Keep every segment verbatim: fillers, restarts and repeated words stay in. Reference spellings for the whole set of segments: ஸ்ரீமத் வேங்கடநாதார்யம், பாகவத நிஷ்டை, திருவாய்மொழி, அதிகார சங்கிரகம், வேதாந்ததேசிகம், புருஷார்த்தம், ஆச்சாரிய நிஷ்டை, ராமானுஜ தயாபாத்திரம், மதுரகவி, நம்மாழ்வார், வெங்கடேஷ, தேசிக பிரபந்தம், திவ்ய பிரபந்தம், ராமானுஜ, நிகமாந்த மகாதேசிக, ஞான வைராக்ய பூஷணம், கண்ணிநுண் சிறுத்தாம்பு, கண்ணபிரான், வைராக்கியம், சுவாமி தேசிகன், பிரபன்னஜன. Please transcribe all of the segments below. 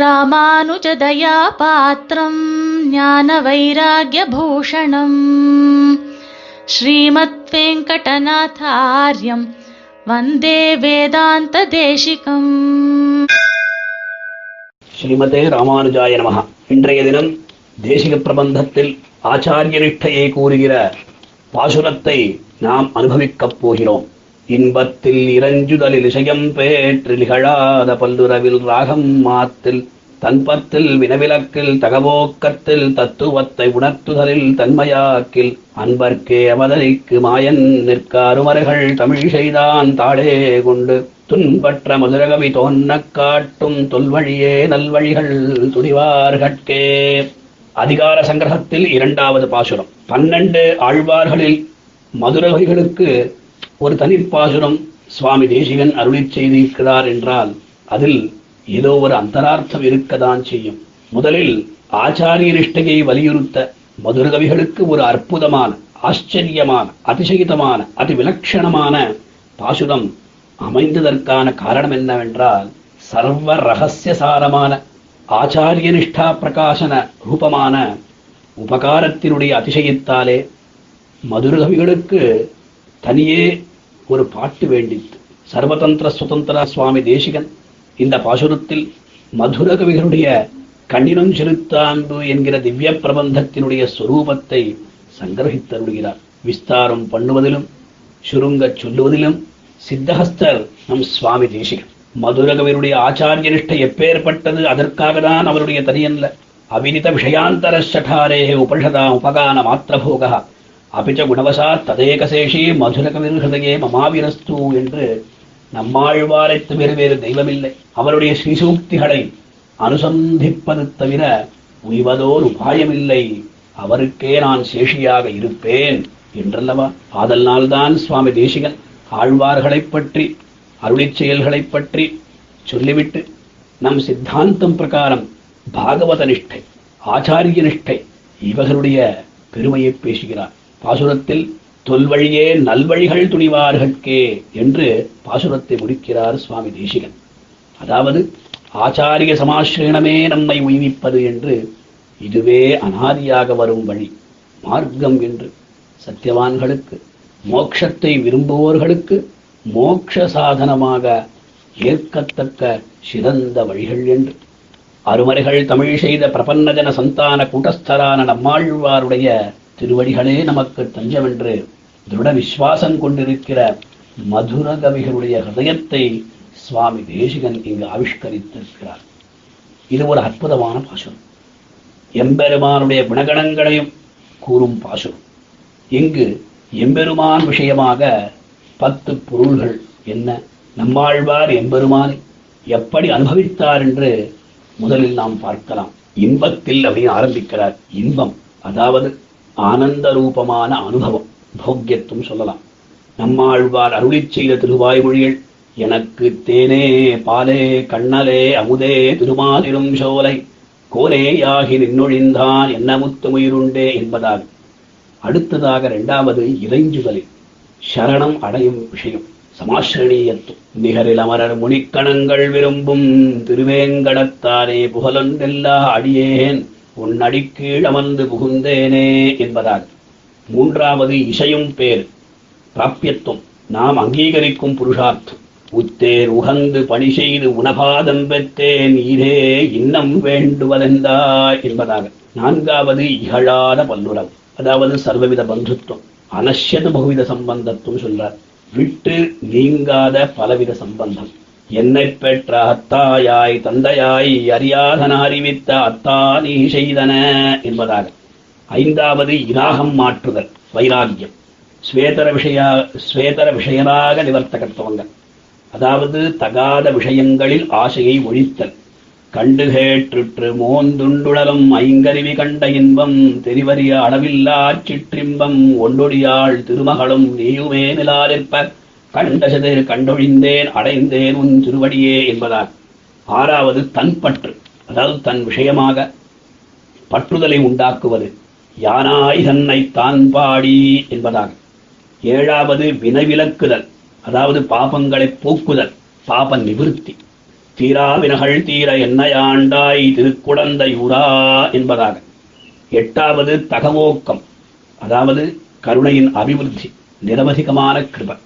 ராமானுஜ தயாபாத்திரம் ஞான வைராக்ய பூஷணம் ஸ்ரீமத் வேங்கடநாதார்யம் வந்தே வேதாந்ததேசிகம். ஸ்ரீமதே ராமானுஜாய நமஹ. இன்றைய தினம் தேசிக பிரபந்தத்தில் ஆச்சாரியரிஷ்டையை கூறுகிற பாசுரத்தை நாம் அனுபவிக்கப் போகிறோம். இன்பத்தில் இரஞ்சுதலில் இசையம் பேற்று நிகழாத பல்லுறவில் ராகம் மாத்தில் தன்பத்தில் வினவிலக்கில் தகவோக்கத்தில் தத்துவத்தை உணர்த்துதலில் தன்மையாக்கில் அன்பர்க்கே அவதரிக்கு மாயன் நிற்க அருமர்கள் தமிழ் செய்தான் தாளே கொண்டு துன்பற்ற மதுரகவி தோன்னக் காட்டும் தொல்வழியே நல்வழிகள் துணிவார்கட்கே. அதிகார சங்கிரகத்தில் இரண்டாவது பாசுரம். பன்னெண்டு ஆழ்வார்களில் மதுரகவிகளுக்கு ஒரு தனிப்பாசுரம் சுவாமி தேசிகன் அருளி செய்திருக்கிறார் என்றால் அதில் ஏதோ ஒரு அந்தரார்த்தம் இருக்கதான் செய்யும். முதலில் ஆச்சாரியரிஷ்டையை வலியுறுத்த மதுரகவிகளுக்கு ஒரு அற்புதமான, ஆச்சரியமான, அதிசயிதமான, அதி விலட்சணமான பாசுரம் அமைந்ததற்கான காரணம் என்னவென்றால், சர்வ ரகசியசாரமான ஆச்சாரியனிஷ்டா பிரகாசன ரூபமான உபகாரத்தினுடைய அதிசயத்தாலே மதுரகவிகளுக்கு தனியே ஒரு பாட்டு வேண்டித்து சர்வதந்திர சுதந்திர சுவாமி தேசிகன் இந்த பாசுரத்தில் மதுரகவிகளுடைய கண்ணிநுண் சிறுத்தாம்பு என்கிற திவ்ய பிரபந்தத்தினுடைய சுரூபத்தை சங்கிரகித்தருகிறார். விஸ்தாரம் பண்ணுவதிலும் சுருங்கச் சொல்லுவதிலும் சித்தஹஸ்தர் நம் சுவாமி தேசிகன். மதுரகவிகளுடைய ஆச்சாரிய நிஷ்டை எப்பேற்பட்டது, அதற்காக தான் அவருடைய தனியல்ல. அவினித விஷயாந்தர சடாரே உபஷதா உபகான மாத்திரபோக அபிச்ச குணவசா ததேகசேஷி மதுரகவிருதயே மமாவிரஸ்து என்று நம்மாழ்வாரை தவிர வேறு தெய்வமில்லை. அவருடைய ஸ்ரீசூக்திகளை அனுசந்திப்பது தவிர உய்வதோர் உபாயமில்லை. அவருக்கே நான் சேஷியாக இருப்பேன் என்றல்லவா. ஆதல்னால்தான் சுவாமி தேசிகன் ஆழ்வார்களை பற்றி, அருளிச் செயல்களை பற்றி சொல்லிவிட்டு நம் சித்தாந்தம் பிரகாரம் பாகவத நிஷ்டை, ஆச்சாரிய நிஷ்டை இவர்களுடைய பெருமையை பேசுகிறார். பாசுரத்தில் தொல்வழியே நல்வழிகள் துணிவார்கட்கே என்று பாசுரத்தை முடிக்கிறார் சுவாமி தேசிகன். அதாவது ஆச்சாரிய சமாசிரணமே நம்மை உய்விப்பது என்று, இதுவே அனாதியாக வரும் வழி மார்க்கம் என்று, சத்தியவான்களுக்கு, மோட்சத்தை விரும்புவோர்களுக்கு மோட்ச சாதனமாக ஏற்கத்தக்க சிறந்த வழிகள் என்று அருமறைகள் தமிழ் செய்த பிரபன்னஜன சந்தான கூட்டஸ்தரான நம்மாழ்வாருடைய திருவடிகளே நமக்கு தஞ்சமென்று திருட விசுவாசம் கொண்டிருக்கிற மதுரகவிகளுடைய ஹிருதயத்தை சுவாமி தேசிகன் இங்கு ஆவிஷ்கரித்திருக்கிறார். இது ஒரு அற்புதமான பாசுரம். எம்பெருமானுடைய குணகணங்களையும் கூறும் பாசுரம். இங்கு எம்பெருமான் விஷயமாக பத்து பொருள்கள் என்ன, நம்மாழ்வார் எம்பெருமானை எப்படி அனுபவித்தார் என்று முதலில் நாம் பார்க்கலாம். இன்பத்தில் அப்படின்னு ஆரம்பிக்கிறார். இன்பம் அதாவது ஆனந்த ரூபமான அனுபவம், போக்கியத்தும் சொல்லலாம். நம்மாழ்வார் அருளி செய்த திருவாய்மொழிகள் எனக்கு தேனே பாலே கண்ணலே அமுதே திருமாதிரும் சோலை கோலேயாகி நின்னொழிந்தான் என்ன முத்துமயிருண்டே என்பதாக. அடுத்ததாக இரண்டாவது இறைஞ்சுதலில் சரணம் அடையும் விஷயம், சமாசிரணீயத்துவம். நிகரில் அமரர் முனிக்கணங்கள் விரும்பும் திருவேங்கடத்தாரே புகழொன்றெல்லா அடியேன் உன் அடிக்கீழ் அமர்ந்து புகுந்தேனே என்பதாக. மூன்றாவது இசையும் பேர் பிராபியத்துவம், நாம் அங்கீகரிக்கும் புருஷார்த்தம். உத்தேர் உகந்து பணி செய்து உணபாதம் பெற்றேன் இதே இன்னம் வேண்டுவதெந்தா என்பதாக. நான்காவது இகழாத பல்லுறவு, அதாவது சர்வவித பந்துத்துவம், அனஷ்யத பகுவித சம்பந்தத்துவம் சொல்றார். விட்டு நீங்காத பலவித சம்பந்தம். என்னை பெற்ற அத்தாயாய் தந்தையாய் அறியாதன அறிவித்த அத்தா நீ செய்தன என்பதாக. ஐந்தாவது இராகம் மாற்றுதல், வைராக்கியம். ஸ்வேதர விஷய ஸ்வேதர விஷயனாக நிவர்த்தகத்துவங்க, அதாவது தகாத விஷயங்களில் ஆசையை ஒழித்தல். கண்டு கேட்டுற்று மோந்துண்டுடலும் ஐங்கருவி கண்ட இன்பம் தெரிவறிய அளவில்லா சிற்றின்பம் ஒன்றொடியாள் திருமகளும் நீயுமே நிலாலிற்ப கண்டசதிர் கண்டொழிந்தேன் அடைந்தேன் உன் திருவடியே என்பதால். ஆறாவது தன்பற்று, அதாவது தன் விஷயமாக பற்றுதலை உண்டாக்குவது, யானாய் தன்னை தான் பாடி என்பதாக. ஏழாவது வினைவிலக்குதல், அதாவது பாபங்களை போக்குதல், பாப நிவிருத்தி. தீரா வினகள் தீர என்னையாண்டாய் திருக்குடந்தையூரா என்பதாக. எட்டாவது தகவோக்கம், அதாவது கருணையின் அபிவிருத்தி, நிரவசிகமான கிருபை.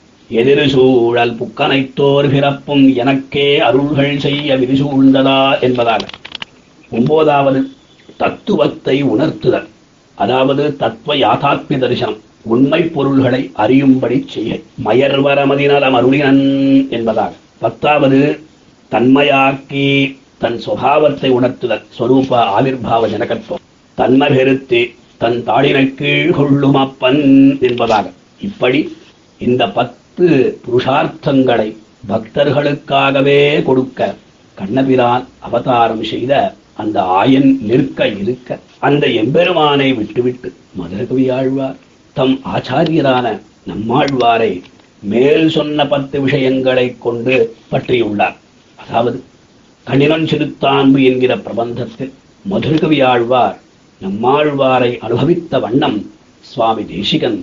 எதிரு சூழல் புக்கனைத்தோர் பிறப்பும் எனக்கே அருள்கள் செய்ய விரிசூழ்ந்ததா என்பதாக. ஒன்பதாவது தத்துவத்தை உணர்த்துதல், அதாவது தத்துவ யாதாத்மிய தரிசனம், உண்மை பொருள்களை அறியும்படி செய்ய மயர்வரமதினரம் அருளினன் என்பதாக. பத்தாவது தன்மையாக்கி தன் சுபாவத்தை உணர்த்துதல், ஸ்வரூப ஆவிர்பாவ ஜனகத்துவம், தன்மை பெருத்தி தன் தாளினை கீழ் கொள்ளும் அப்பன் என்பதாக. இப்படி இந்த பத்து புருஷார்த்தங்களை பக்தர்களுக்காகவே கொடுக்க கண்ணபிரான் அவதாரம் செய்த அந்த ஆயன் நிற்க இருக்க, அந்த எம்பெருமானை விட்டுவிட்டு மதுரகவி ஆழ்வார் தம் ஆச்சாரியரான நம்மாழ்வாரை மேல் சொன்ன பத்து விஷயங்களை கொண்டு பற்றியுள்ளார். அதாவது கண்ணிநுண் சிறுத்தாம்பு என்கிற பிரபந்தத்தில் மதுரகவி ஆழ்வார் நம்மாழ்வாரை அனுபவித்த வண்ணம் சுவாமி தேசிகன்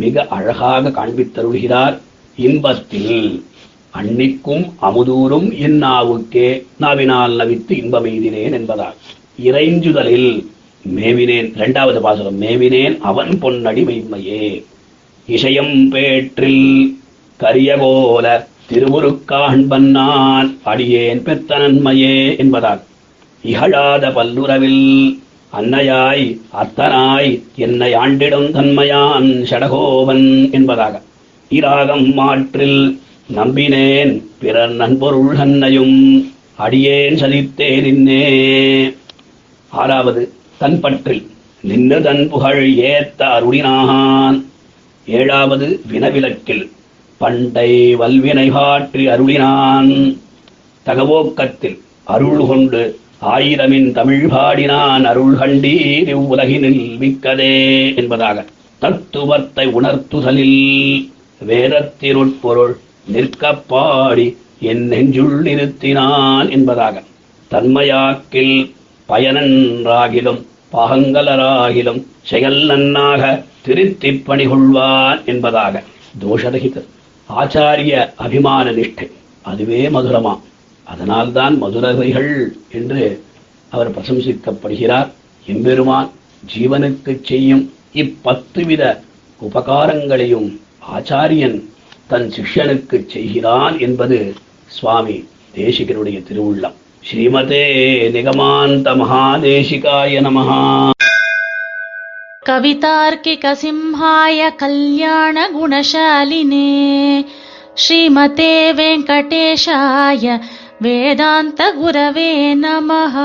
மிக அழகாக காண்பித்தருள்கிறார். இன்பத்தில் அன்னிக்கும் அமுதூரும் என் நாவுக்கே நாவினால் நவித்து இன்பமெய்தினேன் என்பதால், இறைஞ்சுதலில் மேவினேன், இரண்டாவது பாசுரம், மேவினேன் அவன் பொன்னடி மெய்மையே, இசையம் பேற்றில் கரியகோல திருவுருக்காண்பன் நான் அடியேன் பெத்த நன்மையே என்பதால், இகழாத பல்லுறவில் அன்னையாய் அத்தனாய் என்னை ஆண்டிடும் தன்மையான் ஷடகோவன் என்பதாக. இராகம் மாற்றில் நம்பினேன் பிறர் நண்பொருள் அன்னையும் அடியேன் சதித்தே நின்னே. ஆறாவது தன் பற்றில் நின்று தன் புகழ் ஏத்த அருளினான். ஏழாவது வினவிலக்கில் பண்டை வல்வினை பாற்றி அருளினான். தகவோக்கத்தில் அருள் கொண்டு ஆயிரமின் தமிழ் பாடினான் அருள் கண்டீர் இவ்வுலகினில் மிக்கதே என்பதாக. தத்துவத்தை உணர்த்துதலில் வேதத்திருட்பொருள் நிற்க பாடி என் நெஞ்சுள் நிறுத்தினான் என்பதாக. தன்மையாக்கில் பயனன்றாகிலும் பாகங்கலராகிலும் செயல் நன்னாக திருத்தி பணிகொள்வான் என்பதாக. தோஷரகிதர் ஆச்சாரிய அபிமான நிஷ்டை, அதுவே மதுரமா, அதனால்தான் மதுரவைகள் என்று அவர் பிரசம்சிக்கப்படுகிறார். எம்பெருமான் ஜீவனுக்கு செய்யும் இப்பத்து வித உபகாரங்களையும் ஆச்சாரியன் தன் சிஷ்யனுக்கு செய்கிறான் என்பது சுவாமி தேசிகனுடைய திருவுள்ளம். ஸ்ரீமதே நிகமாந்த மகாதேசிகாய நமஹ. கவிதார்க்கிக சிம்ஹாய கல்யாண குணசாலினே ஸ்ரீமதே வெங்கடேஷாய வேதாந்த குரவே நமஹ.